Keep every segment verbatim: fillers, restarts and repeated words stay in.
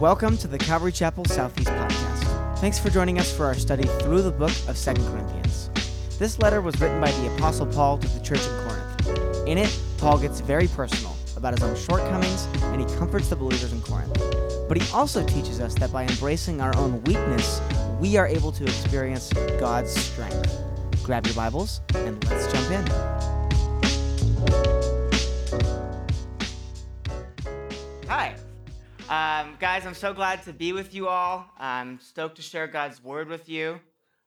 Welcome to the Calvary Chapel Southeast podcast. Thanks for joining us for our study through the book of Second Corinthians. This letter was written by the Apostle Paul to the church in Corinth. In it, Paul gets very personal about his own shortcomings, and he comforts the believers in Corinth. But he also teaches us that by embracing our own weakness, we are able to experience God's strength. Grab your Bibles, and let's jump in. Hi. Um, guys, I'm so glad to be with you all. I'm stoked to share God's word with you.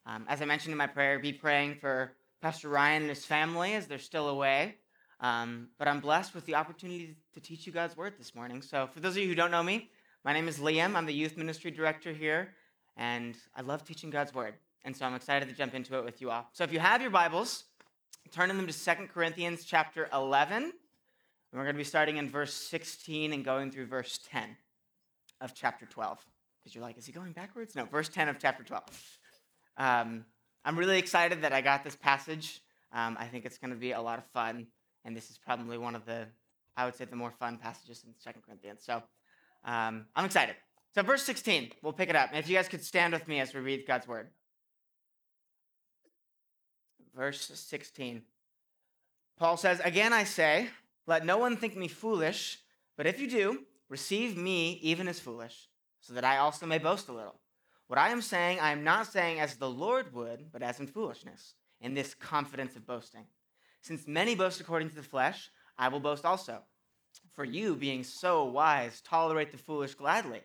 Um, as I mentioned in my prayer, be praying for Pastor Ryan and his family as they're still away. Um, but I'm blessed with the opportunity to teach you God's word this morning. So for those of you who don't know me, my name is Liam. I'm the youth ministry director here, and I love teaching God's word. And so I'm excited to jump into it with you all. So if you have your Bibles, turn them to Second Corinthians chapter eleven. And we're going to be starting in verse sixteen and going through verse ten of chapter twelve. Because you're like, is he going backwards? No, verse ten of chapter twelve. Um, I'm really excited that I got this passage. Um, I think it's going to be a lot of fun. And this is probably one of the, I would say, the more fun passages in Second Corinthians. So um, I'm excited. So verse sixteen, we'll pick it up. And if you guys could stand with me as we read God's word. Verse sixteen. Paul says, "Again I say, let no one think me foolish, but if you do, receive me even as foolish, so that I also may boast a little. What I am saying, I am not saying as the Lord would, but as in foolishness, in this confidence of boasting. Since many boast according to the flesh, I will boast also. For you, being so wise, tolerate the foolish gladly.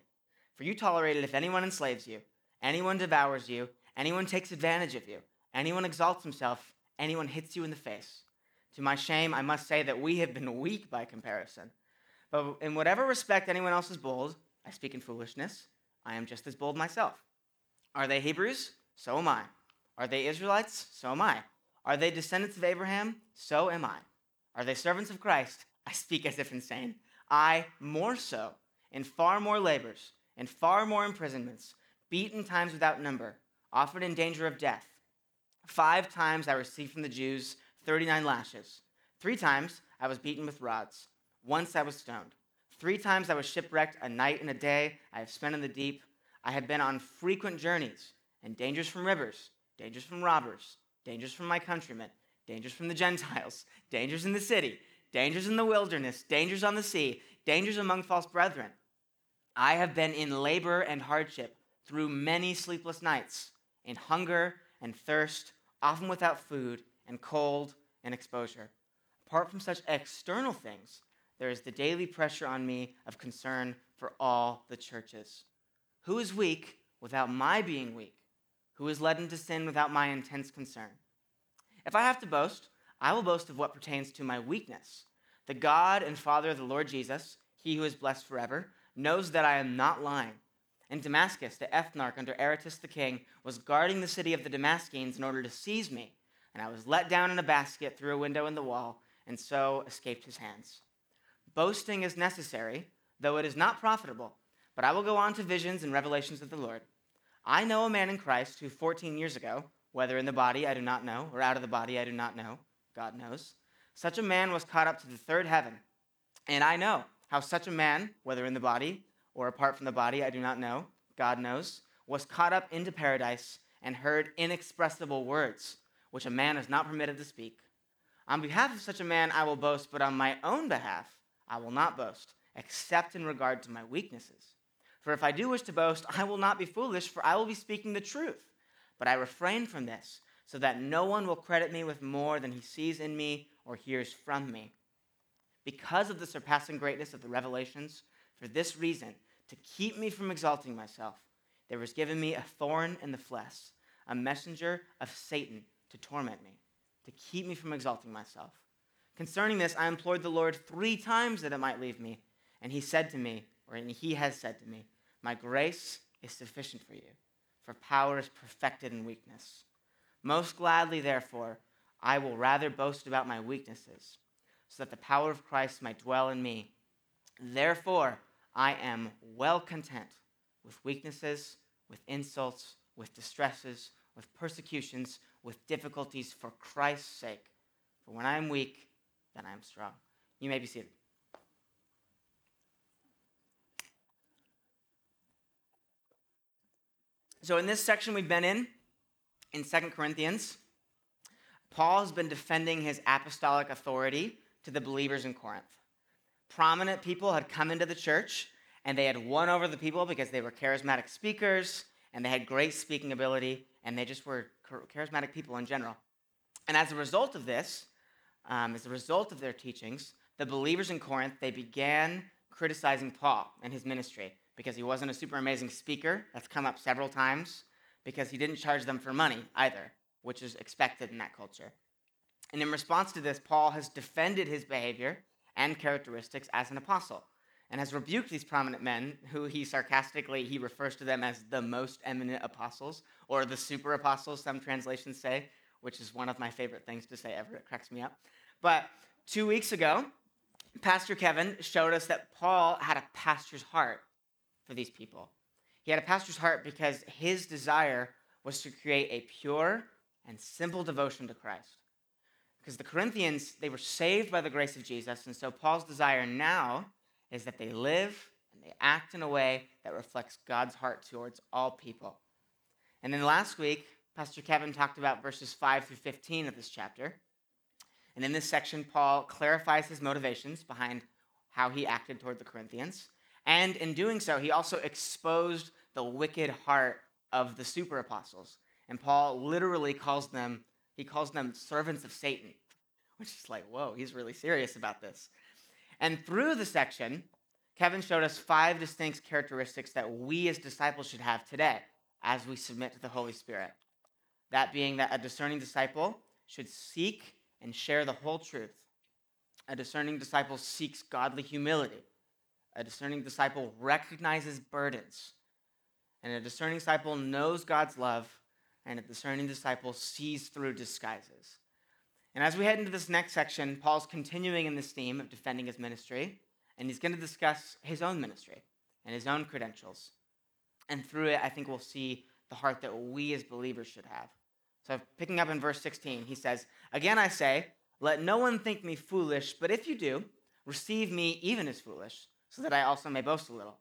For you tolerate it if anyone enslaves you, anyone devours you, anyone takes advantage of you, anyone exalts himself, anyone hits you in the face. To my shame, I must say that we have been weak by comparison. But in whatever respect anyone else is bold, I speak in foolishness. I am just as bold myself. Are they Hebrews? So am I. Are they Israelites? So am I. Are they descendants of Abraham? So am I. Are they servants of Christ? I speak as if insane. I, more so, in far more labors, in far more imprisonments, beaten times without number, often in danger of death. Five times I received from the Jews thirty-nine lashes. Three times I was beaten with rods. Once I was stoned. Three times I was shipwrecked. A night and a day I have spent in the deep. I have been on frequent journeys, and dangers from rivers, dangers from robbers, dangers from my countrymen, dangers from the Gentiles, dangers in the city, dangers in the wilderness, dangers on the sea, dangers among false brethren. I have been in labor and hardship through many sleepless nights, in hunger and thirst, often without food, and cold, and exposure. Apart from such external things, there is the daily pressure on me of concern for all the churches. Who is weak without my being weak? Who is led into sin without my intense concern? If I have to boast, I will boast of what pertains to my weakness. The God and Father of the Lord Jesus, he who is blessed forever, knows that I am not lying. In Damascus, the Ethnarch under Aretas the king was guarding the city of the Damascenes in order to seize me, and I was let down in a basket through a window in the wall, and so escaped his hands. Boasting is necessary, though it is not profitable, but I will go on to visions and revelations of the Lord. I know a man in Christ who fourteen years ago, whether in the body I do not know, or out of the body I do not know, God knows, such a man was caught up to the third heaven. And I know how such a man, whether in the body or apart from the body I do not know, God knows, was caught up into paradise and heard inexpressible words, which a man is not permitted to speak. On behalf of such a man I will boast, but on my own behalf I will not boast, except in regard to my weaknesses. For if I do wish to boast, I will not be foolish, for I will be speaking the truth. But I refrain from this, so that no one will credit me with more than he sees in me or hears from me. Because of the surpassing greatness of the revelations, for this reason, to keep me from exalting myself, there was given me a thorn in the flesh, a messenger of Satan, to torment me, to keep me from exalting myself. Concerning this, I implored the Lord three times that it might leave me, and he said to me, or and he has said to me, my grace is sufficient for you, for power is perfected in weakness. Most gladly, therefore, I will rather boast about my weaknesses, so that the power of Christ might dwell in me. Therefore, I am well content with weaknesses, with insults, with distresses, with persecutions, with difficulties for Christ's sake. For when I am weak, then I am strong." You may be seated. So in this section we've been in, in Second Corinthians, Paul has been defending his apostolic authority to the believers in Corinth. Prominent people had come into the church, and they had won over the people because they were charismatic speakers, and they had great speaking ability, and they just were charismatic people in general. And as a result of this, um, as a result of their teachings, the believers in Corinth, they began criticizing Paul and his ministry because he wasn't a super amazing speaker. That's come up several times, because he didn't charge them for money either, which is expected in that culture. And in response to this, Paul has defended his behavior and characteristics as an apostle and has rebuked these prominent men who he sarcastically, he refers to them as the most eminent apostles, or the super apostles, some translations say, which is one of my favorite things to say ever. It cracks me up. But two weeks ago, Pastor Kevin showed us that Paul had a pastor's heart for these people. He had a pastor's heart because his desire was to create a pure and simple devotion to Christ. Because the Corinthians, they were saved by the grace of Jesus, and so Paul's desire now is that they live and they act in a way that reflects God's heart towards all people. And then last week, Pastor Kevin talked about verses five through fifteen of this chapter. And in this section, Paul clarifies his motivations behind how he acted toward the Corinthians. And in doing so, he also exposed the wicked heart of the super apostles. And Paul literally calls them, he calls them servants of Satan, which is like, whoa, he's really serious about this. And through the section, Kevin showed us five distinct characteristics that we as disciples should have today as we submit to the Holy Spirit. That being that a discerning disciple should seek and share the whole truth. A discerning disciple seeks godly humility. A discerning disciple recognizes burdens. And a discerning disciple knows God's love. And a discerning disciple sees through disguises. And as we head into this next section, Paul's continuing in this theme of defending his ministry, and he's going to discuss his own ministry and his own credentials. And through it, I think we'll see the heart that we as believers should have. So picking up in verse sixteen, he says, "Again I say, let no one think me foolish, but if you do, receive me even as foolish, so that I also may boast a little.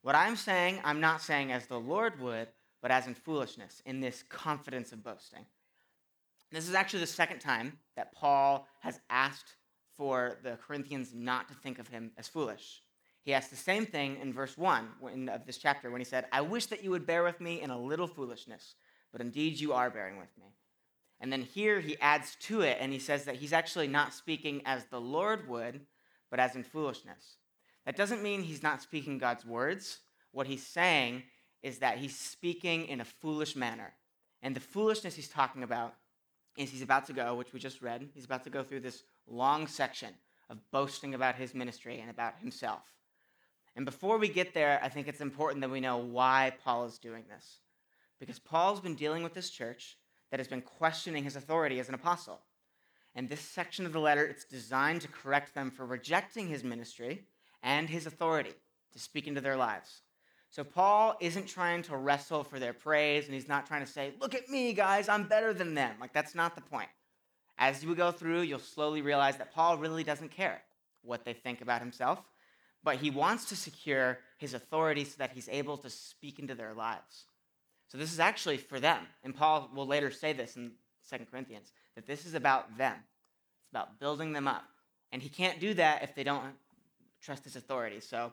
What I'm saying, I'm not saying as the Lord would, but as in foolishness, in this confidence of boasting." This is actually the second time that Paul has asked for the Corinthians not to think of him as foolish. He asked the same thing in verse one of this chapter when he said, "I wish that you would bear with me in a little foolishness, but indeed you are bearing with me." And then here he adds to it, and he says that he's actually not speaking as the Lord would, but as in foolishness. That doesn't mean he's not speaking God's words. What he's saying is that he's speaking in a foolish manner. And the foolishness he's talking about is he's about to go, which we just read, he's about to go through this long section of boasting about his ministry and about himself. And before we get there, I think it's important that we know why Paul is doing this. Because Paul's been dealing with this church that has been questioning his authority as an apostle. And this section of the letter, it's designed to correct them for rejecting his ministry and his authority to speak into their lives. So Paul isn't trying to wrestle for their praise, and he's not trying to say, "Look at me, guys, I'm better than them." Like, that's not the point. As you go through, you'll slowly realize that Paul really doesn't care what they think about himself, but he wants to secure his authority so that he's able to speak into their lives. So this is actually for them, and Paul will later say this in Second Corinthians, that this is about them. It's about building them up, and he can't do that if they don't trust his authority. So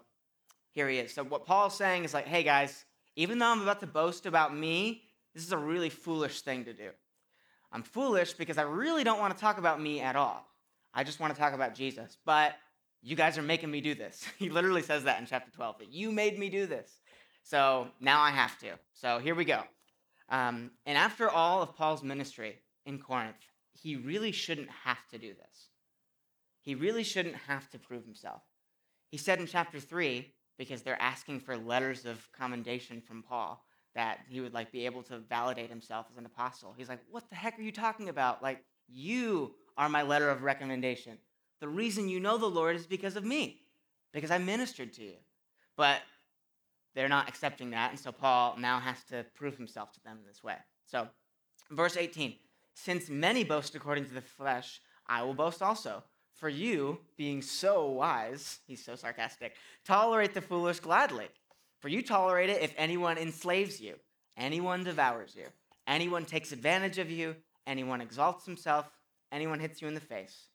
here he is. So what Paul's saying is like, hey guys, even though I'm about to boast about me, this is a really foolish thing to do. I'm foolish because I really don't want to talk about me at all. I just want to talk about Jesus, but you guys are making me do this. He literally says that in chapter twelve, that you made me do this. So now I have to. So here we go. Um, and after all of Paul's ministry in Corinth, he really shouldn't have to do this. He really shouldn't have to prove himself. He said in chapter three, because they're asking for letters of commendation from Paul, that he would like be able to validate himself as an apostle. He's like, what the heck are you talking about? Like, you are my letter of recommendation. The reason you know the Lord is because of me, because I ministered to you. But they're not accepting that, and so Paul now has to prove himself to them in this way. So, verse eighteen, "Since many boast according to the flesh, I will boast also. For you, being so wise," he's so sarcastic, "tolerate the foolish gladly. For you tolerate it if anyone enslaves you, anyone devours you, anyone takes advantage of you, anyone exalts himself, anyone hits you in the face.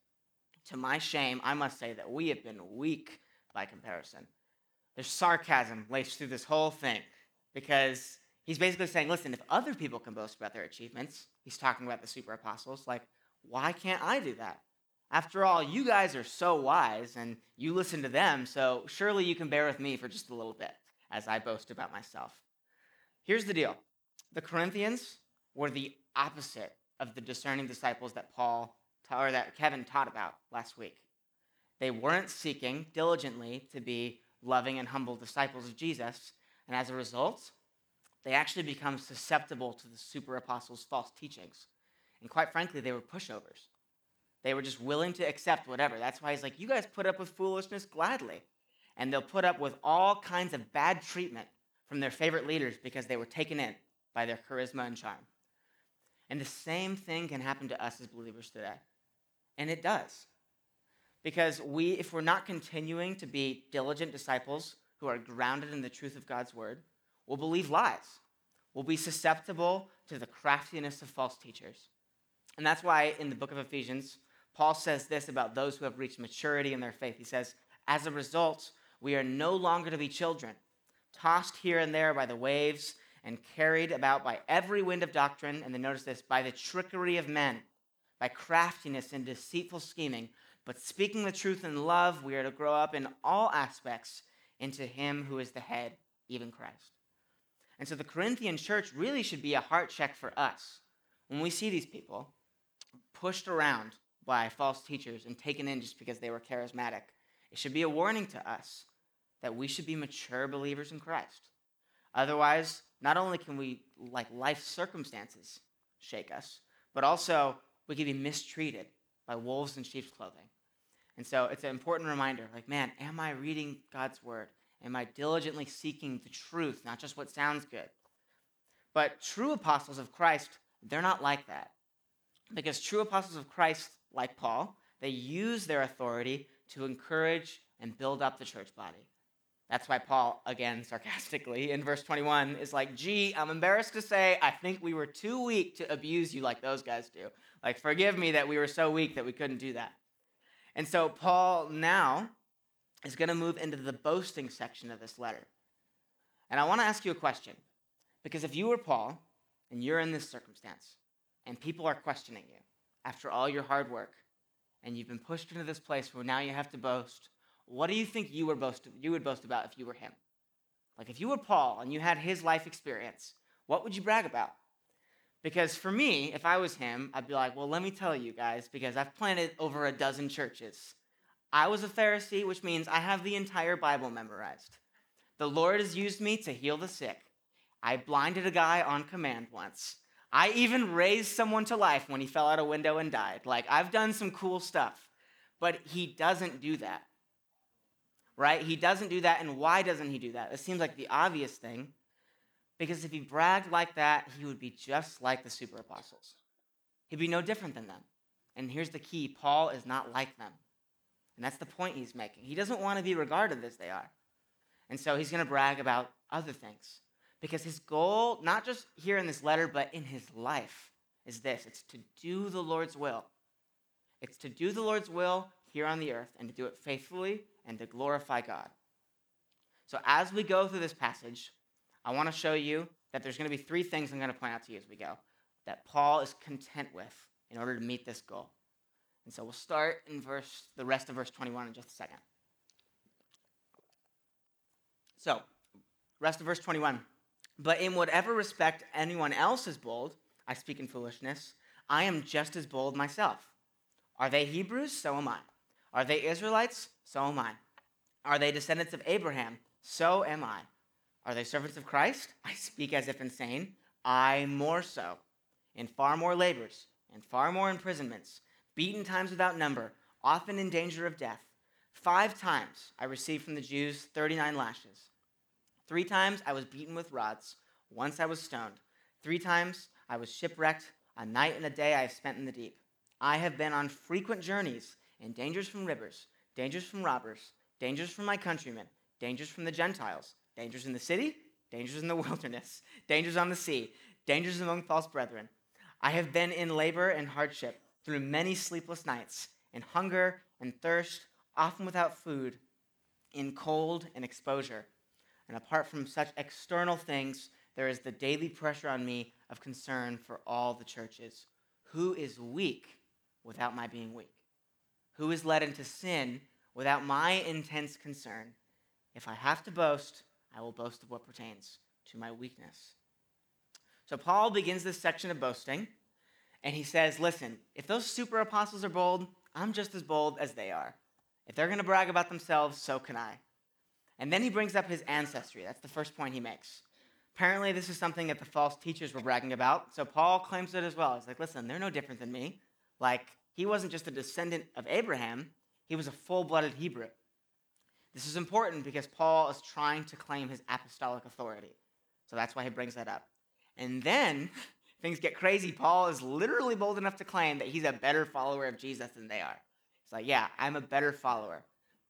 To my shame, I must say that we have been weak by comparison. There's sarcasm laced through this whole thing because he's basically saying, listen, if other people can boast about their achievements, he's talking about the super apostles, like, why can't I do that? After all, you guys are so wise and you listen to them, so surely you can bear with me for just a little bit as I boast about myself. Here's the deal. The Corinthians were the opposite of the discerning disciples that Paul or that Kevin taught about last week. They weren't seeking diligently to be loving and humble disciples of Jesus, and as a result, they actually become susceptible to the super apostles' false teachings. And quite frankly, they were pushovers. They were just willing to accept whatever. That's why he's like, you guys put up with foolishness gladly, and they'll put up with all kinds of bad treatment from their favorite leaders because they were taken in by their charisma and charm. And the same thing can happen to us as believers today. And it does. Because we, if we're not continuing to be diligent disciples who are grounded in the truth of God's word, we'll believe lies. We'll be susceptible to the craftiness of false teachers. And that's why in the book of Ephesians, Paul says this about those who have reached maturity in their faith. He says, as a result, we are no longer to be children, tossed here and there by the waves and carried about by every wind of doctrine, and then notice this, by the trickery of men, by craftiness and deceitful scheming, but speaking the truth in love, we are to grow up in all aspects into him who is the head, even Christ. And so the Corinthian church really should be a heart check for us. When we see these people pushed around by false teachers and taken in just because they were charismatic, it should be a warning to us that we should be mature believers in Christ. Otherwise, not only can we, like life circumstances shake us, but also we can be mistreated by wolves in sheep's clothing. And so it's an important reminder, like, man, am I reading God's word? Am I diligently seeking the truth, not just what sounds good? But true apostles of Christ, they're not like that. Because true apostles of Christ, like Paul, they use their authority to encourage and build up the church body. That's why Paul, again, sarcastically, in verse twenty-one, is like, gee, I'm embarrassed to say I think we were too weak to abuse you like those guys do. Like, forgive me that we were so weak that we couldn't do that. And so Paul now is going to move into the boasting section of this letter. And I want to ask you a question. Because if you were Paul, and you're in this circumstance, and people are questioning you after all your hard work, and you've been pushed into this place where now you have to boast, what do you think you, were boast, you would boast about if you were him? Like if you were Paul and you had his life experience, what would you brag about? Because for me, if I was him, I'd be like, well, let me tell you guys, because I've planted over a dozen churches. I was a Pharisee, which means I have the entire Bible memorized. The Lord has used me to heal the sick. I blinded a guy on command once. I even raised someone to life when he fell out a window and died. Like, I've done some cool stuff. But he doesn't do that. Right? He doesn't do that, and why doesn't he do that? It seems like the obvious thing, because if he bragged like that, he would be just like the super apostles. He'd be no different than them. And here's the key, Paul is not like them. And that's the point he's making. He doesn't want to be regarded as they are. And so he's going to brag about other things, because his goal, not just here in this letter, but in his life, is this. It's to do the Lord's will. It's to do the Lord's will here on the earth, and to do it faithfully and to glorify God. So as we go through this passage, I want to show you that there's going to be three things I'm going to point out to you as we go that Paul is content with in order to meet this goal. And so we'll start in verse, the rest of verse twenty-one in just a second. So, rest of verse twenty-one. But in whatever respect anyone else is bold, I speak in foolishness, I am just as bold myself. Are they Hebrews? So am I. Are they Israelites? So am I. Are they descendants of Abraham? So am I. Are they servants of Christ? I speak as if insane. I more so, in far more labors, in far more imprisonments, beaten times without number, often in danger of death. Five times I received from the Jews thirty-nine lashes. Three times I was beaten with rods. Once I was stoned. Three times I was shipwrecked. A night and a day I have spent in the deep. I have been on frequent journeys, in dangers from rivers, dangers from robbers, dangers from my countrymen, dangers from the Gentiles, dangers in the city, dangers in the wilderness, dangers on the sea, dangers among false brethren. I have been in labor and hardship through many sleepless nights, in hunger and thirst, often without food, in cold and exposure. And apart from such external things, there is the daily pressure on me of concern for all the churches. Who is weak without my being weak? Who is led into sin without my intense concern? If I have to boast, I will boast of what pertains to my weakness. So Paul begins this section of boasting, and he says, listen, if those super apostles are bold, I'm just as bold as they are. If they're going to brag about themselves, so can I. And then he brings up his ancestry. That's the first point he makes. Apparently, this is something that the false teachers were bragging about, so Paul claims it as well. He's like, listen, they're no different than me. Like, he wasn't just a descendant of Abraham. He was a full-blooded Hebrew. This is important because Paul is trying to claim his apostolic authority. So that's why he brings that up. And then things get crazy. Paul is literally bold enough to claim that he's a better follower of Jesus than they are. He's like, yeah, I'm a better follower.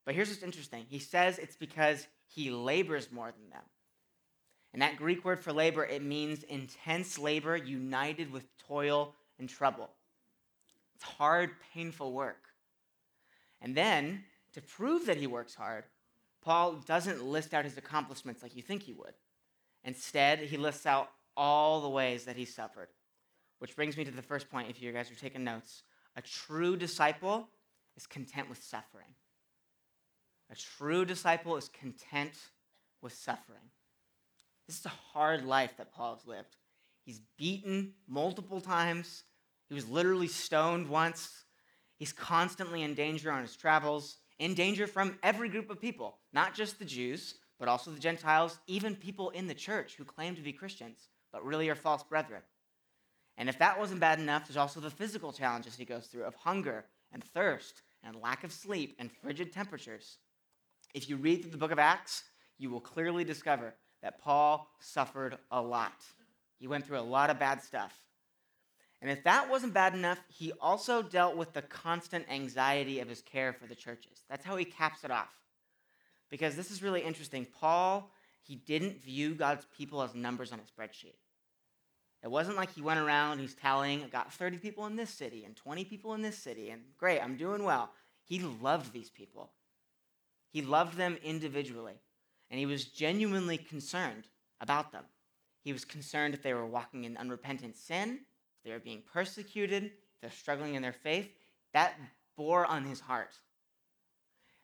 But here's what's interesting. He says it's because he labors more than them. And that Greek word for labor, it means intense labor united with toil and trouble. It's hard, painful work. And then, to prove that he works hard, Paul doesn't list out his accomplishments like you think he would. Instead, he lists out all the ways that he suffered. Which brings me to the first point, if you guys are taking notes. A true disciple is content with suffering. A true disciple is content with suffering. This is a hard life that Paul's lived. He's beaten multiple times. He was literally stoned once. He's constantly in danger on his travels, in danger from every group of people, not just the Jews, but also the Gentiles, even people in the church who claim to be Christians, but really are false brethren. And if that wasn't bad enough, there's also the physical challenges he goes through of hunger and thirst and lack of sleep and frigid temperatures. If you read through the book of Acts, you will clearly discover that Paul suffered a lot. He went through a lot of bad stuff. And if that wasn't bad enough, he also dealt with the constant anxiety of his care for the churches. That's how he caps it off. Because this is really interesting. Paul, he didn't view God's people as numbers on a spreadsheet. It wasn't like he went around, he's tallying, I got thirty people in this city and twenty people in this city, and great, I'm doing well. He loved these people. He loved them individually, and he was genuinely concerned about them. He was concerned if they were walking in unrepentant sin, they were being persecuted, they're struggling in their faith. That bore on his heart.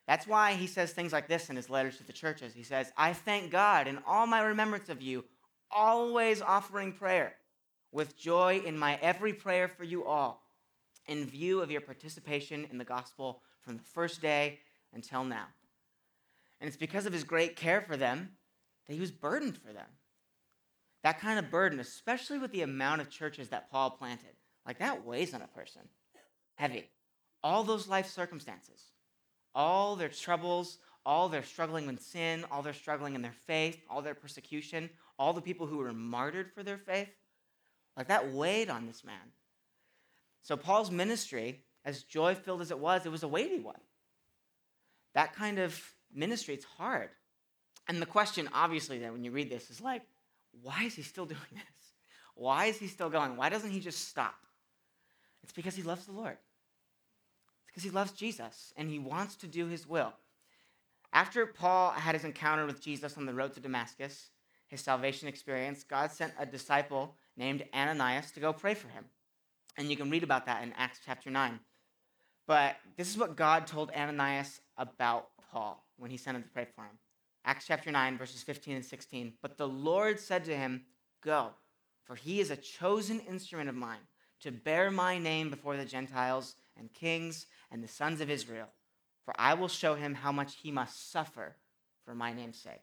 That's why he says things like this in his letters to the churches. He says, I thank God in all my remembrance of you, always offering prayer with joy in my every prayer for you all, in view of your participation in the gospel from the first day until now. And it's because of his great care for them that he was burdened for them. That kind of burden, especially with the amount of churches that Paul planted, like that weighs on a person. Heavy. All those life circumstances, all their troubles, all their struggling with sin, all their struggling in their faith, all their persecution, all the people who were martyred for their faith, like that weighed on this man. So Paul's ministry, as joy-filled as it was, it was a weighty one. That kind of ministry, it's hard. And the question, obviously, then, when you read this is like, why is he still doing this? Why is he still going? Why doesn't he just stop? It's because he loves the Lord. It's because he loves Jesus, and he wants to do his will. After Paul had his encounter with Jesus on the road to Damascus, his salvation experience, God sent a disciple named Ananias to go pray for him. And you can read about that in Acts chapter nine. But this is what God told Ananias about Paul when he sent him to pray for him. Acts chapter nine, verses fifteen and sixteen. But the Lord said to him, go, for he is a chosen instrument of mine to bear my name before the Gentiles and kings and the sons of Israel, for I will show him how much he must suffer for my name's sake.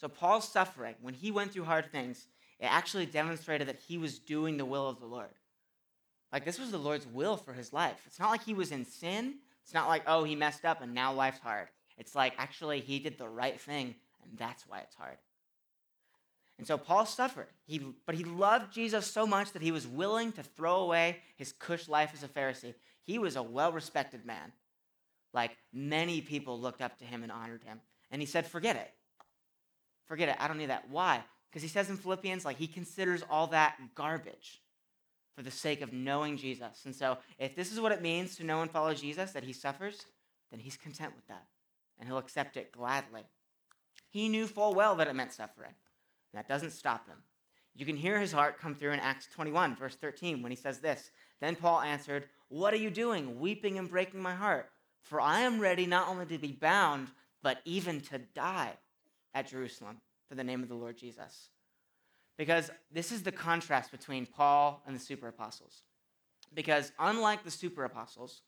So Paul's suffering, when he went through hard things, it actually demonstrated that he was doing the will of the Lord. Like, this was the Lord's will for his life. It's not like he was in sin. It's not like, oh, he messed up and now life's hard. It's like, actually, he did the right thing, and that's why it's hard. And so Paul suffered, he, but he loved Jesus so much that he was willing to throw away his cush life as a Pharisee. He was a well-respected man. Like, many people looked up to him and honored him. And he said, forget it. Forget it. I don't need that. Why? Because he says in Philippians, like, he considers all that garbage for the sake of knowing Jesus. And so if this is what it means to know and follow Jesus, that he suffers, then he's content with that, and he'll accept it gladly. He knew full well that it meant suffering. That doesn't stop him. You can hear his heart come through in Acts twenty-one, verse thirteen, when he says this, "Then Paul answered, 'What are you doing, weeping and breaking my heart? For I am ready not only to be bound, but even to die at Jerusalem for the name of the Lord Jesus.'" Because this is the contrast between Paul and the super apostles. Because unlike the super apostles,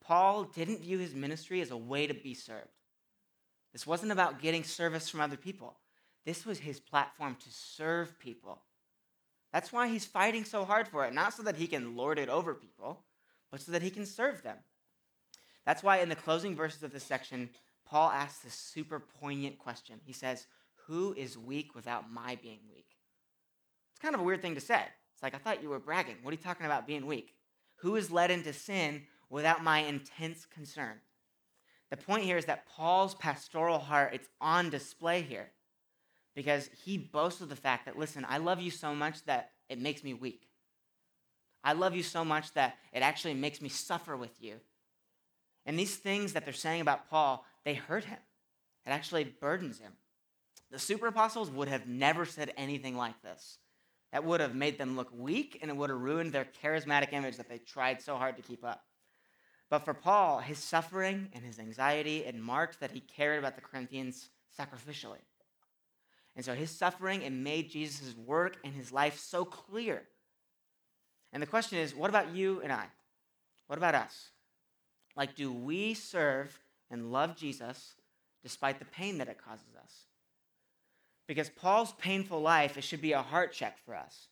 Paul didn't view his ministry as a way to be served. This wasn't about getting service from other people. This was his platform to serve people. That's why he's fighting so hard for it, not so that he can lord it over people, but so that he can serve them. That's why in the closing verses of this section, Paul asks this super poignant question. He says, "Who is weak without my being weak?" It's kind of a weird thing to say. It's like, I thought you were bragging. What are you talking about being weak? Who is led into sin without my intense concern? The point here is that Paul's pastoral heart, it's on display here, because he boasts of the fact that, listen, I love you so much that it makes me weak. I love you so much that it actually makes me suffer with you. And these things that they're saying about Paul, they hurt him. It actually burdens him. The super apostles would have never said anything like this. That would have made them look weak, and it would have ruined their charismatic image that they tried so hard to keep up. But for Paul, his suffering and his anxiety, it marked that he cared about the Corinthians sacrificially. And so his suffering, it made Jesus' work and his life so clear. And the question is, what about you and I? What about us? Like, do we serve and love Jesus despite the pain that it causes us? Because Paul's painful life, it should be a heart check for us.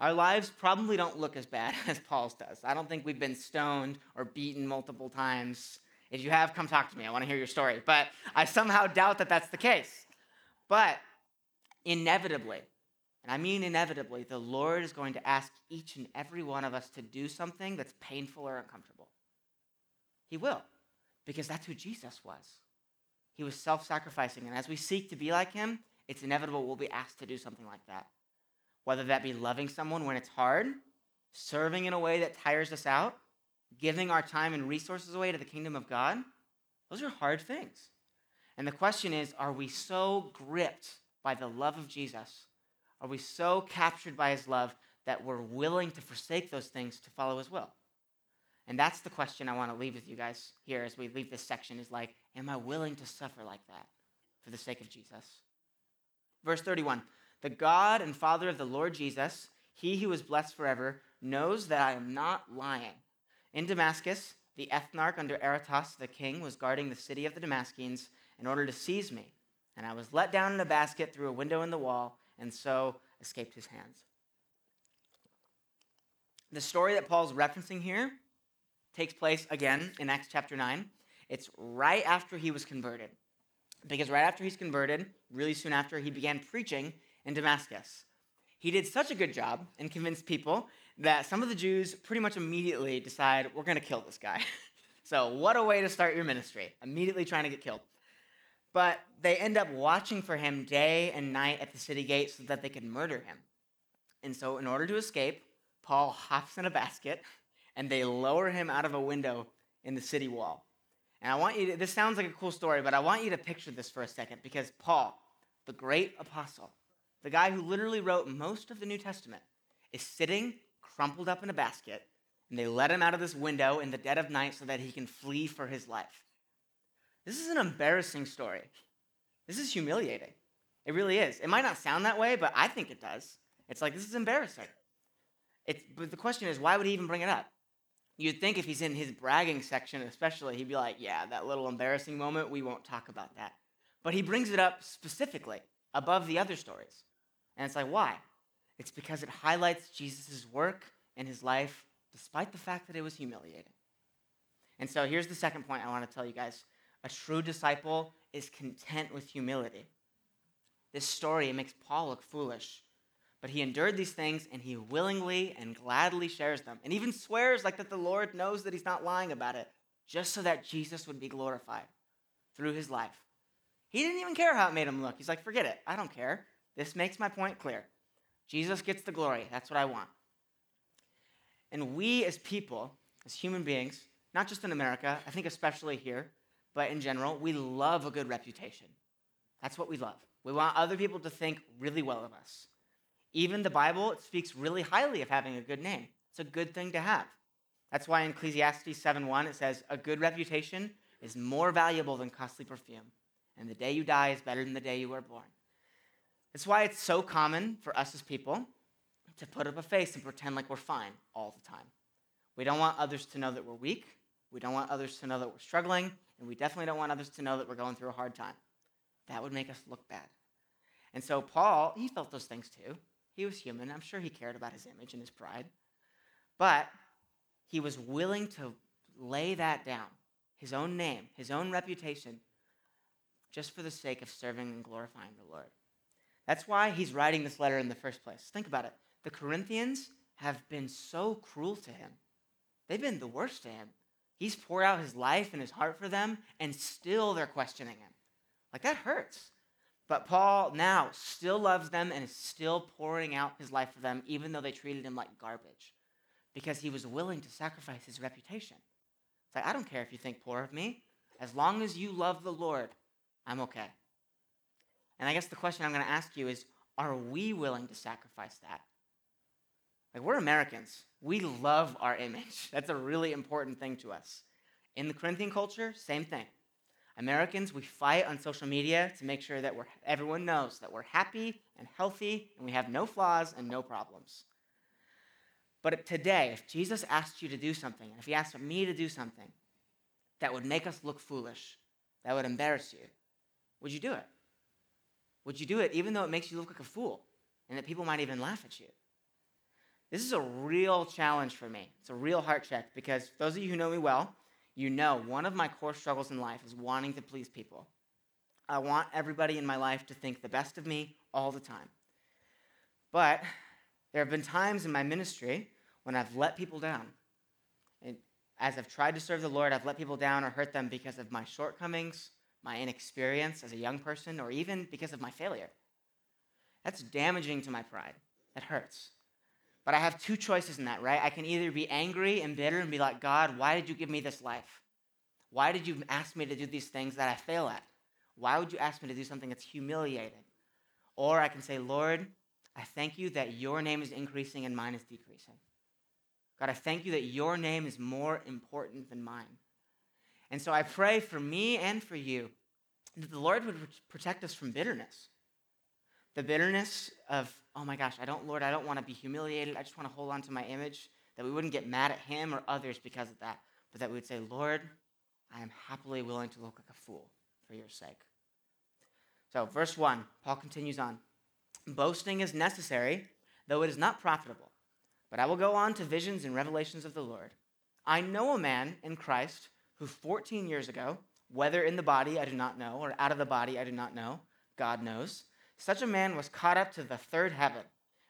Our lives probably don't look as bad as Paul's does. I don't think we've been stoned or beaten multiple times. If you have, come talk to me. I want to hear your story. But I somehow doubt that that's the case. But inevitably, and I mean inevitably, the Lord is going to ask each and every one of us to do something that's painful or uncomfortable. He will, because that's who Jesus was. He was self-sacrificing, and as we seek to be like him, it's inevitable we'll be asked to do something like that. Whether that be loving someone when it's hard, serving in a way that tires us out, giving our time and resources away to the kingdom of God, those are hard things. And the question is, are we so gripped by the love of Jesus? Are we so captured by his love that we're willing to forsake those things to follow his will? And that's the question I want to leave with you guys here as we leave this section is like, am I willing to suffer like that for the sake of Jesus? Verse thirty-one, "The God and Father of the Lord Jesus, he who is blessed forever, knows that I am not lying. In Damascus, the Ethnarch under Aretas the king was guarding the city of the Damascenes in order to seize me, and I was let down in a basket through a window in the wall, and so escaped his hands." The story that Paul's referencing here takes place again in Acts chapter nine. It's right after he was converted, because right after he's converted, really soon after, he began preaching in Damascus. He did such a good job and convinced people that some of the Jews pretty much immediately decide, we're going to kill this guy. So what a way to start your ministry, immediately trying to get killed. But they end up watching for him day and night at the city gate so that they could murder him. And so in order to escape, Paul hops in a basket, and they lower him out of a window in the city wall. And I want you to, this sounds like a cool story, but I want you to picture this for a second, because Paul, the great apostle, the guy who literally wrote most of the New Testament, is sitting crumpled up in a basket, and they let him out of this window in the dead of night so that he can flee for his life. This is an embarrassing story. This is humiliating. It really is. It might not sound that way, but I think it does. It's like, this is embarrassing. It's, but the question is, why would he even bring it up? You'd think if he's in his bragging section especially, he'd be like, yeah, that little embarrassing moment, we won't talk about that. But he brings it up specifically above the other stories. And it's like, why? It's because it highlights Jesus' work and his life, despite the fact that it was humiliating. And so here's the second point I want to tell you guys. A true disciple is content with humility. This story, it makes Paul look foolish. But he endured these things, and he willingly and gladly shares them, and even swears like that the Lord knows that he's not lying about it, just so that Jesus would be glorified through his life. He didn't even care how it made him look. He's like, forget it. I don't care. This makes my point clear. Jesus gets the glory. That's what I want. And we as people, as human beings, not just in America, I think especially here, but in general, we love a good reputation. That's what we love. We want other people to think really well of us. Even the Bible speaks really highly of having a good name. It's a good thing to have. That's why in Ecclesiastes seven one, it says, a good reputation is more valuable than costly perfume, and the day you die is better than the day you were born. That's why it's so common for us as people to put up a face and pretend like we're fine all the time. We don't want others to know that we're weak. We don't want others to know that we're struggling, and we definitely don't want others to know that we're going through a hard time. That would make us look bad. And so Paul, he felt those things too. He was human. I'm sure he cared about his image and his pride. But he was willing to lay that down, his own name, his own reputation, just for the sake of serving and glorifying the Lord. That's why he's writing this letter in the first place. Think about it. The Corinthians have been so cruel to him. They've been the worst to him. He's poured out his life and his heart for them, and still they're questioning him. Like, that hurts. But Paul now still loves them and is still pouring out his life for them, even though they treated him like garbage, because he was willing to sacrifice his reputation. It's like, I don't care if you think poor of me. As long as you love the Lord, I'm okay. And I guess the question I'm going to ask you is, are we willing to sacrifice that? Like, we're Americans. We love our image. That's a really important thing to us. In the Corinthian culture, same thing. Americans, we fight on social media to make sure that we're, everyone knows that we're happy and healthy and we have no flaws and no problems. But today, if Jesus asked you to do something, and if he asked me to do something that would make us look foolish, that would embarrass you, would you do it? Would you do it even though it makes you look like a fool and that people might even laugh at you? This is a real challenge for me. It's a real heart check, because those of you who know me well, you know one of my core struggles in life is wanting to please people. I want everybody in my life to think the best of me all the time. But there have been times in my ministry when I've let people down. And as I've tried to serve the Lord, I've let people down or hurt them because of my shortcomings, my inexperience as a young person, or even because of my failure. That's damaging to my pride. It hurts. But I have two choices in that, right? I can either be angry and bitter and be like, God, why did you give me this life? Why did you ask me to do these things that I fail at? Why would you ask me to do something that's humiliating? Or I can say, Lord, I thank you that your name is increasing and mine is decreasing. God, I thank you that your name is more important than mine. And so I pray for me and for you that the Lord would protect us from bitterness. The bitterness of, oh my gosh, I don't, Lord, I don't want to be humiliated. I just want to hold on to my image. That we wouldn't get mad at him or others because of that, but that we would say, Lord, I am happily willing to look like a fool for your sake. So verse one, Paul continues on. Boasting is necessary, though it is not profitable. But I will go on to visions and revelations of the Lord. I know a man in Christ who fourteen years ago, whether in the body I do not know or out of the body I do not know, God knows, such a man was caught up to the third heaven.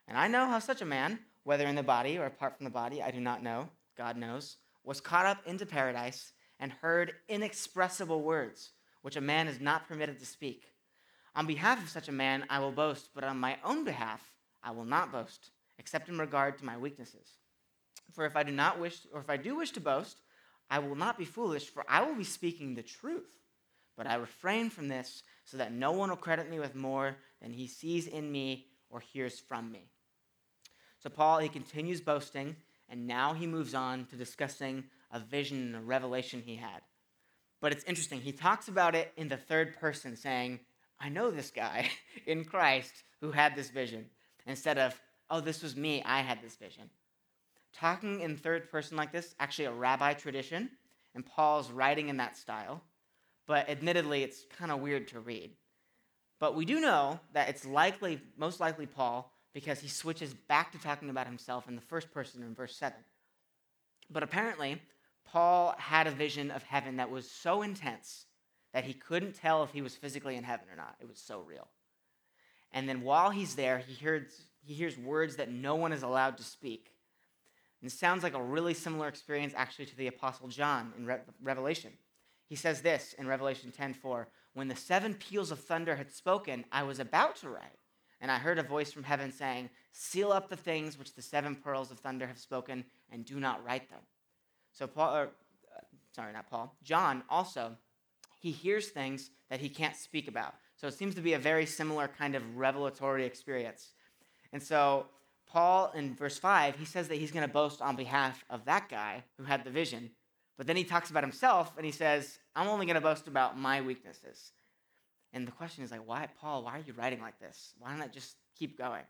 And I know how such a man, whether in the body or apart from the body, I do not know, God knows, was caught up into paradise and heard inexpressible words, which a man is not permitted to speak. On behalf of such a man, I will boast, but on my own behalf, I will not boast, except in regard to my weaknesses. For if I do not wish, or if I do wish to boast, I will not be foolish, for I will be speaking the truth. But I refrain from this so that no one will credit me with more than he sees in me or hears from me. So Paul, he continues boasting, and now he moves on to discussing a vision and a revelation he had. But it's interesting. He talks about it in the third person, saying, I know this guy in Christ who had this vision, instead of, oh, this was me, I had this vision. Talking in third person like this, actually a rabbi tradition, and Paul's writing in that style. But admittedly, it's kind of weird to read. But we do know that it's likely, most likely Paul, because he switches back to talking about himself in the first person in verse seven. But apparently, Paul had a vision of heaven that was so intense that he couldn't tell if he was physically in heaven or not. It was so real. And then while he's there, he hears, he hears words that no one is allowed to speak. And it sounds like a really similar experience actually to the Apostle John in Re- Revelation. He says this in Revelation ten four, When the seven peals of thunder had spoken, I was about to write, and I heard a voice from heaven saying, seal up the things which the seven pearls of thunder have spoken, and do not write them. So Paul, or, uh, sorry, not Paul, John also, he hears things that he can't speak about. So it seems to be a very similar kind of revelatory experience. And so Paul, in verse five, he says that he's going to boast on behalf of that guy who had the vision. But then he talks about himself, and he says, I'm only going to boast about my weaknesses. And the question is like, why, Paul, why are you writing like this? Why not just keep going?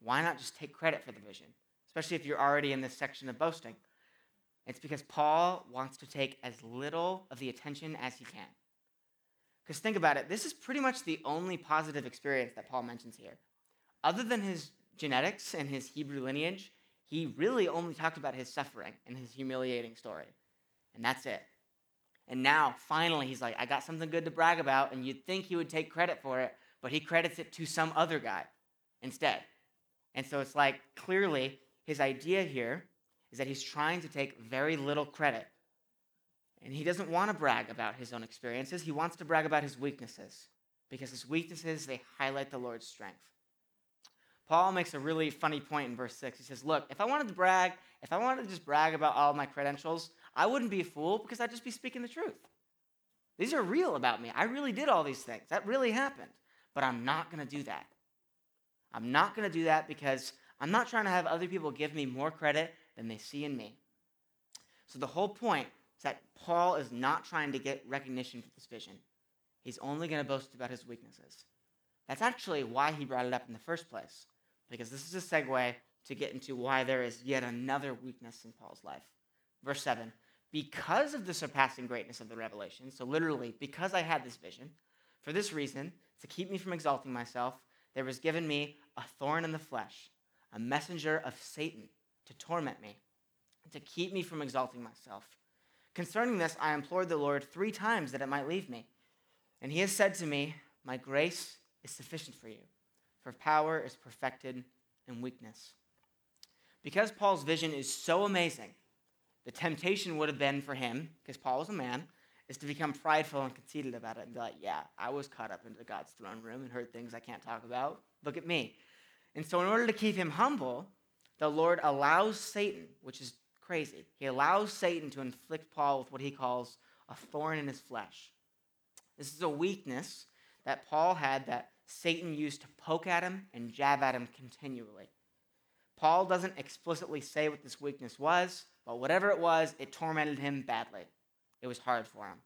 Why not just take credit for the vision? Especially if you're already in this section of boasting. It's because Paul wants to take as little of the attention as he can. Because think about it, this is pretty much the only positive experience that Paul mentions here. Other than his genetics and his Hebrew lineage, he really only talked about his suffering and his humiliating story. And that's it. And now, finally, he's like, I got something good to brag about, and you'd think he would take credit for it, but he credits it to some other guy instead. And so it's like, clearly, his idea here is that he's trying to take very little credit. And he doesn't want to brag about his own experiences. He wants to brag about his weaknesses, because his weaknesses, they highlight the Lord's strength. Paul makes a really funny point in verse six. He says, look, if I wanted to brag, if I wanted to just brag about all my credentials, I wouldn't be a fool because I'd just be speaking the truth. These are real about me. I really did all these things. That really happened. But I'm not going to do that. I'm not going to do that because I'm not trying to have other people give me more credit than they see in me. So the whole point is that Paul is not trying to get recognition for this vision. He's only going to boast about his weaknesses. That's actually why he brought it up in the first place, because this is a segue to get into why there is yet another weakness in Paul's life. Verse seven, because of the surpassing greatness of the revelation, so literally, because I had this vision, for this reason, to keep me from exalting myself, there was given me a thorn in the flesh, a messenger of Satan to torment me, to keep me from exalting myself. Concerning this, I implored the Lord three times that it might leave me. And he has said to me, my grace is sufficient for you, for power is perfected in weakness. Because Paul's vision is so amazing, the temptation would have been for him, because Paul was a man, is to become prideful and conceited about it and be like, yeah, I was caught up into God's throne room and heard things I can't talk about. Look at me. And so in order to keep him humble, the Lord allows Satan, which is crazy, he allows Satan to inflict Paul with what he calls a thorn in his flesh. This is a weakness that Paul had that Satan used to poke at him and jab at him continually. Paul doesn't explicitly say what this weakness was, but whatever it was, it tormented him badly. It was hard for him.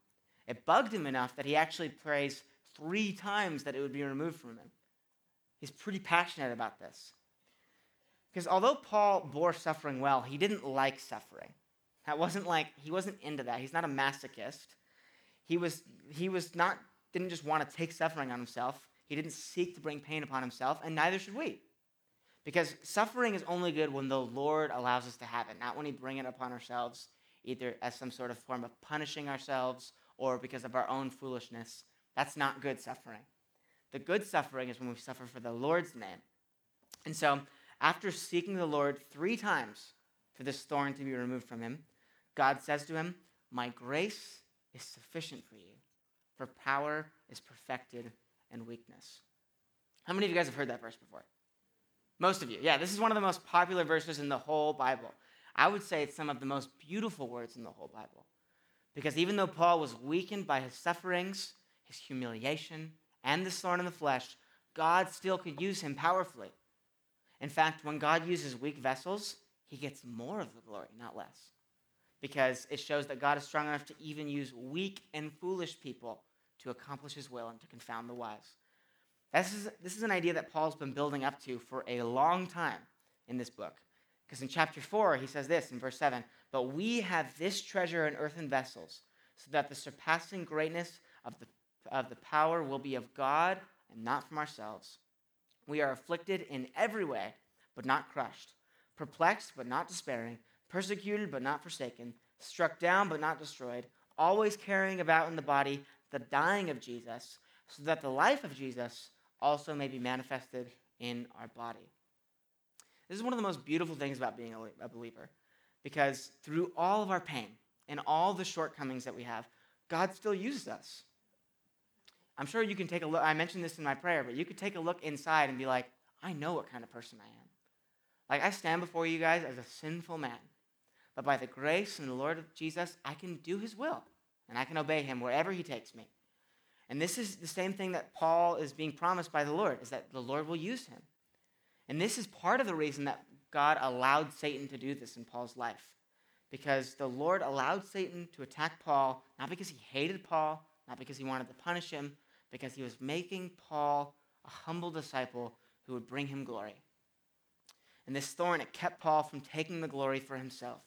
It bugged him enough that he actually prays three times that it would be removed from him. He's pretty passionate about this. Because although Paul bore suffering well, he didn't like suffering. That wasn't like, he wasn't into that. He's not a masochist. He was, he was not, didn't just want to take suffering on himself. He didn't seek to bring pain upon himself, and neither should we. Because suffering is only good when the Lord allows us to have it, not when we bring it upon ourselves, either as some sort of form of punishing ourselves or because of our own foolishness. That's not good suffering. The good suffering is when we suffer for the Lord's name. And so after seeking the Lord three times for this thorn to be removed from him, God says to him, my grace is sufficient for you, for power is perfected in weakness. How many of you guys have heard that verse before? Most of you. Yeah, this is one of the most popular verses in the whole Bible. I would say it's some of the most beautiful words in the whole Bible. Because even though Paul was weakened by his sufferings, his humiliation, and this thorn in the flesh, God still could use him powerfully. In fact, when God uses weak vessels, he gets more of the glory, not less. Because it shows that God is strong enough to even use weak and foolish people to accomplish his will and to confound the wise. This is, this is an idea that Paul's been building up to for a long time in this book. Because in chapter four, he says this in verse seven, but we have this treasure in earthen vessels, so that the surpassing greatness of the, of the power will be of God and not from ourselves. We are afflicted in every way, but not crushed, perplexed, but not despairing, persecuted, but not forsaken, struck down, but not destroyed, always carrying about in the body the dying of Jesus, so that the life of Jesus also may be manifested in our body. This is one of the most beautiful things about being a believer, because through all of our pain and all the shortcomings that we have, God still uses us. I'm sure you can take a look. I mentioned this in my prayer, but you could take a look inside and be like, I know what kind of person I am. Like, I stand before you guys as a sinful man, but by the grace and the Lord of Jesus, I can do his will, and I can obey him wherever he takes me. And this is the same thing that Paul is being promised by the Lord, is that the Lord will use him. And this is part of the reason that God allowed Satan to do this in Paul's life, because the Lord allowed Satan to attack Paul, not because he hated Paul, not because he wanted to punish him, because he was making Paul a humble disciple who would bring him glory. And this thorn, it kept Paul from taking the glory for himself.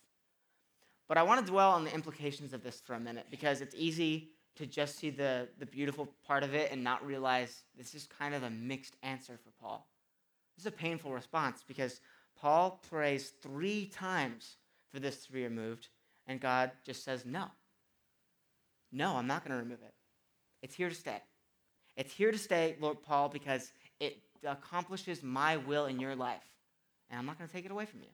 But I want to dwell on the implications of this for a minute, because it's easy to just see the, the beautiful part of it and not realize this is kind of a mixed answer for Paul. This is a painful response, because Paul prays three times for this to be removed, and God just says, no. No, I'm not going to remove it. It's here to stay. It's here to stay, Lord Paul, because it accomplishes my will in your life, and I'm not going to take it away from you.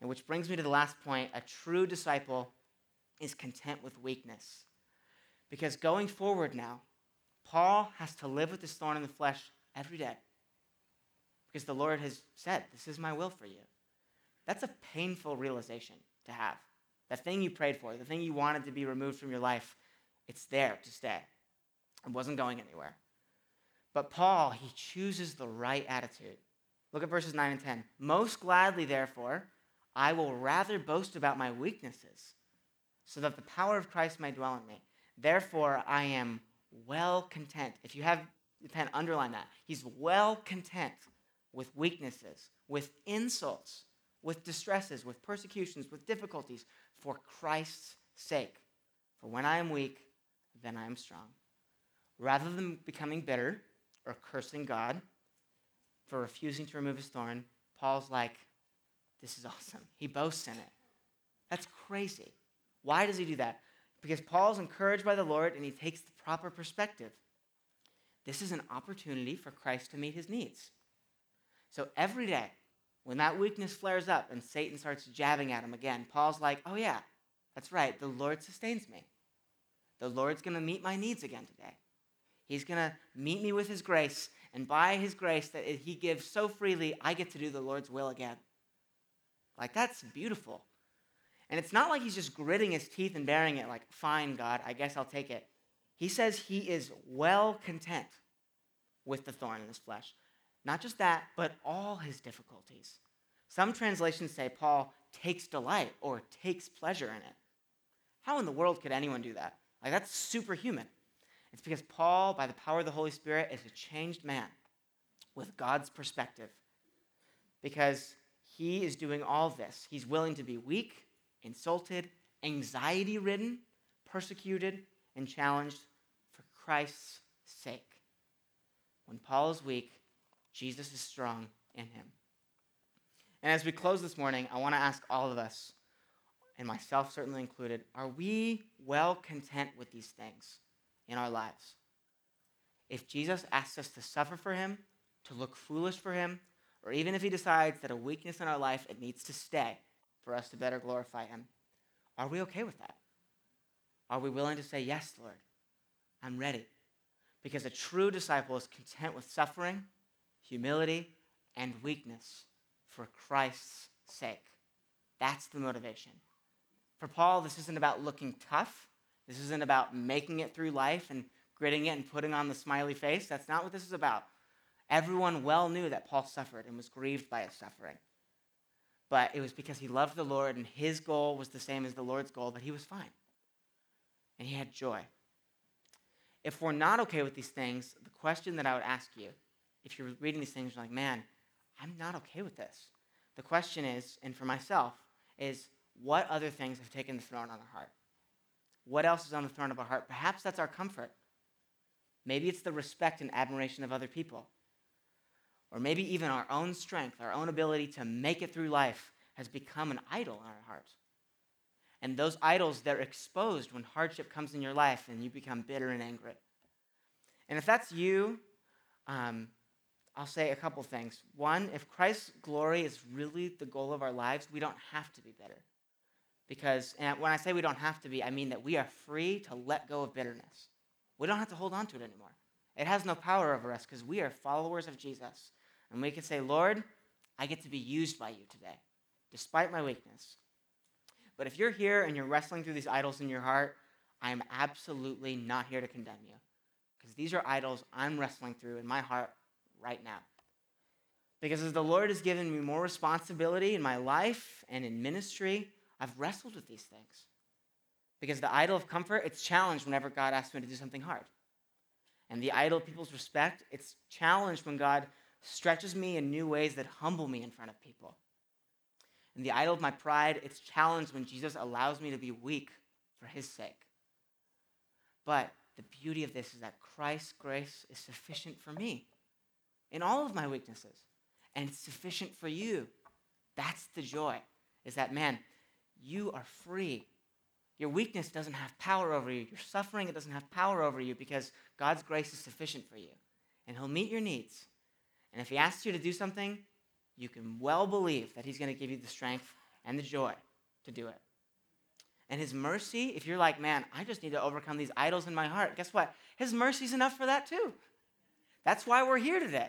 And which brings me to the last point. A true disciple is content with weakness. Because going forward now, Paul has to live with this thorn in the flesh every day. Because the Lord has said, this is my will for you. That's a painful realization to have. The thing you prayed for, the thing you wanted to be removed from your life, it's there to stay. It wasn't going anywhere. But Paul, he chooses the right attitude. Look at verses nine and ten. Most gladly, therefore, I will rather boast about my weaknesses, so that the power of Christ may dwell in me. Therefore, I am well content. If you have a pen, underline that. He's well content with weaknesses, with insults, with distresses, with persecutions, with difficulties, for Christ's sake. For when I am weak, then I am strong. Rather than becoming bitter or cursing God for refusing to remove his thorn, Paul's like, this is awesome. He boasts in it. That's crazy. Why does he do that? Because Paul's encouraged by the Lord, and he takes the proper perspective. This is an opportunity for Christ to meet his needs. So every day, when that weakness flares up and Satan starts jabbing at him again, Paul's like, oh yeah, that's right, the Lord sustains me. The Lord's going to meet my needs again today. He's going to meet me with his grace, and by his grace that he gives so freely, I get to do the Lord's will again. Like, that's beautiful. And it's not like he's just gritting his teeth and bearing it, like, fine, God, I guess I'll take it. He says he is well content with the thorn in his flesh. Not just that, but all his difficulties. Some translations say Paul takes delight or takes pleasure in it. How in the world could anyone do that? Like, that's superhuman. It's because Paul, by the power of the Holy Spirit, is a changed man with God's perspective. Because he is doing all this. He's willing to be weak, insulted, anxiety-ridden, persecuted, and challenged for Christ's sake. When Paul is weak, Jesus is strong in him. And as we close this morning, I want to ask all of us, and myself certainly included, are we well content with these things in our lives? If Jesus asks us to suffer for him, to look foolish for him, or even if he decides that a weakness in our life, it needs to stay for us to better glorify him, are we okay with that? Are we willing to say, yes, Lord, I'm ready? Because a true disciple is content with suffering, humility, and weakness for Christ's sake. That's the motivation. For Paul, this isn't about looking tough. This isn't about making it through life and gritting it and putting on the smiley face. That's not what this is about. Everyone well knew that Paul suffered and was grieved by his suffering. But it was because he loved the Lord, and his goal was the same as the Lord's goal, that he was fine. And he had joy. If we're not okay with these things, the question that I would ask you, if you're reading these things, you're like, man, I'm not okay with this. The question is, and for myself, is what other things have taken the throne on our heart? What else is on the throne of our heart? Perhaps that's our comfort. Maybe it's the respect and admiration of other people. Or maybe even our own strength, our own ability to make it through life has become an idol in our heart. And those idols, they're exposed when hardship comes in your life and you become bitter and angry. And if that's you, um, I'll say a couple things. One, if Christ's glory is really the goal of our lives, we don't have to be bitter. Because and when I say we don't have to be, I mean that we are free to let go of bitterness. We don't have to hold on to it anymore. It has no power over us because we are followers of Jesus. And we can say, Lord, I get to be used by you today, despite my weakness. But if you're here and you're wrestling through these idols in your heart, I am absolutely not here to condemn you, because these are idols I'm wrestling through in my heart right now. Because as the Lord has given me more responsibility in my life and in ministry, I've wrestled with these things. Because the idol of comfort, it's challenged whenever God asks me to do something hard. And the idol of people's respect, it's challenged when God stretches me in new ways that humble me in front of people. And the idol of my pride, it's challenged when Jesus allows me to be weak for his sake. But the beauty of this is that Christ's grace is sufficient for me in all of my weaknesses, and it's sufficient for you. That's the joy, is that, man, you are free. Your weakness doesn't have power over you. Your suffering, it doesn't have power over you, because God's grace is sufficient for you, and he'll meet your needs. And if he asks you to do something, you can well believe that he's going to give you the strength and the joy to do it. And his mercy, if you're like, man, I just need to overcome these idols in my heart, guess what? His mercy's enough for that too. That's why we're here today.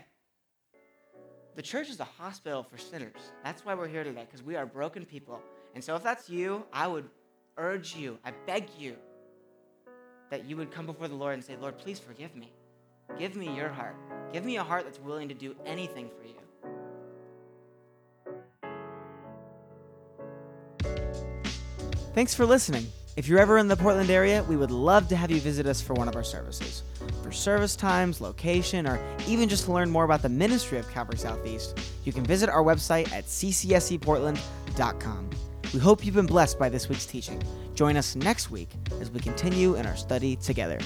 The church is a hospital for sinners. That's why we're here today, because we are broken people. And so if that's you, I would urge you, I beg you, that you would come before the Lord and say, Lord, please forgive me. Give me your heart. Give me a heart that's willing to do anything for you. Thanks for listening. If you're ever in the Portland area, we would love to have you visit us for one of our services. For service times, location, or even just to learn more about the ministry of Calvary Southeast, you can visit our website at c c s e portland dot com. We hope you've been blessed by this week's teaching. Join us next week as we continue in our study together.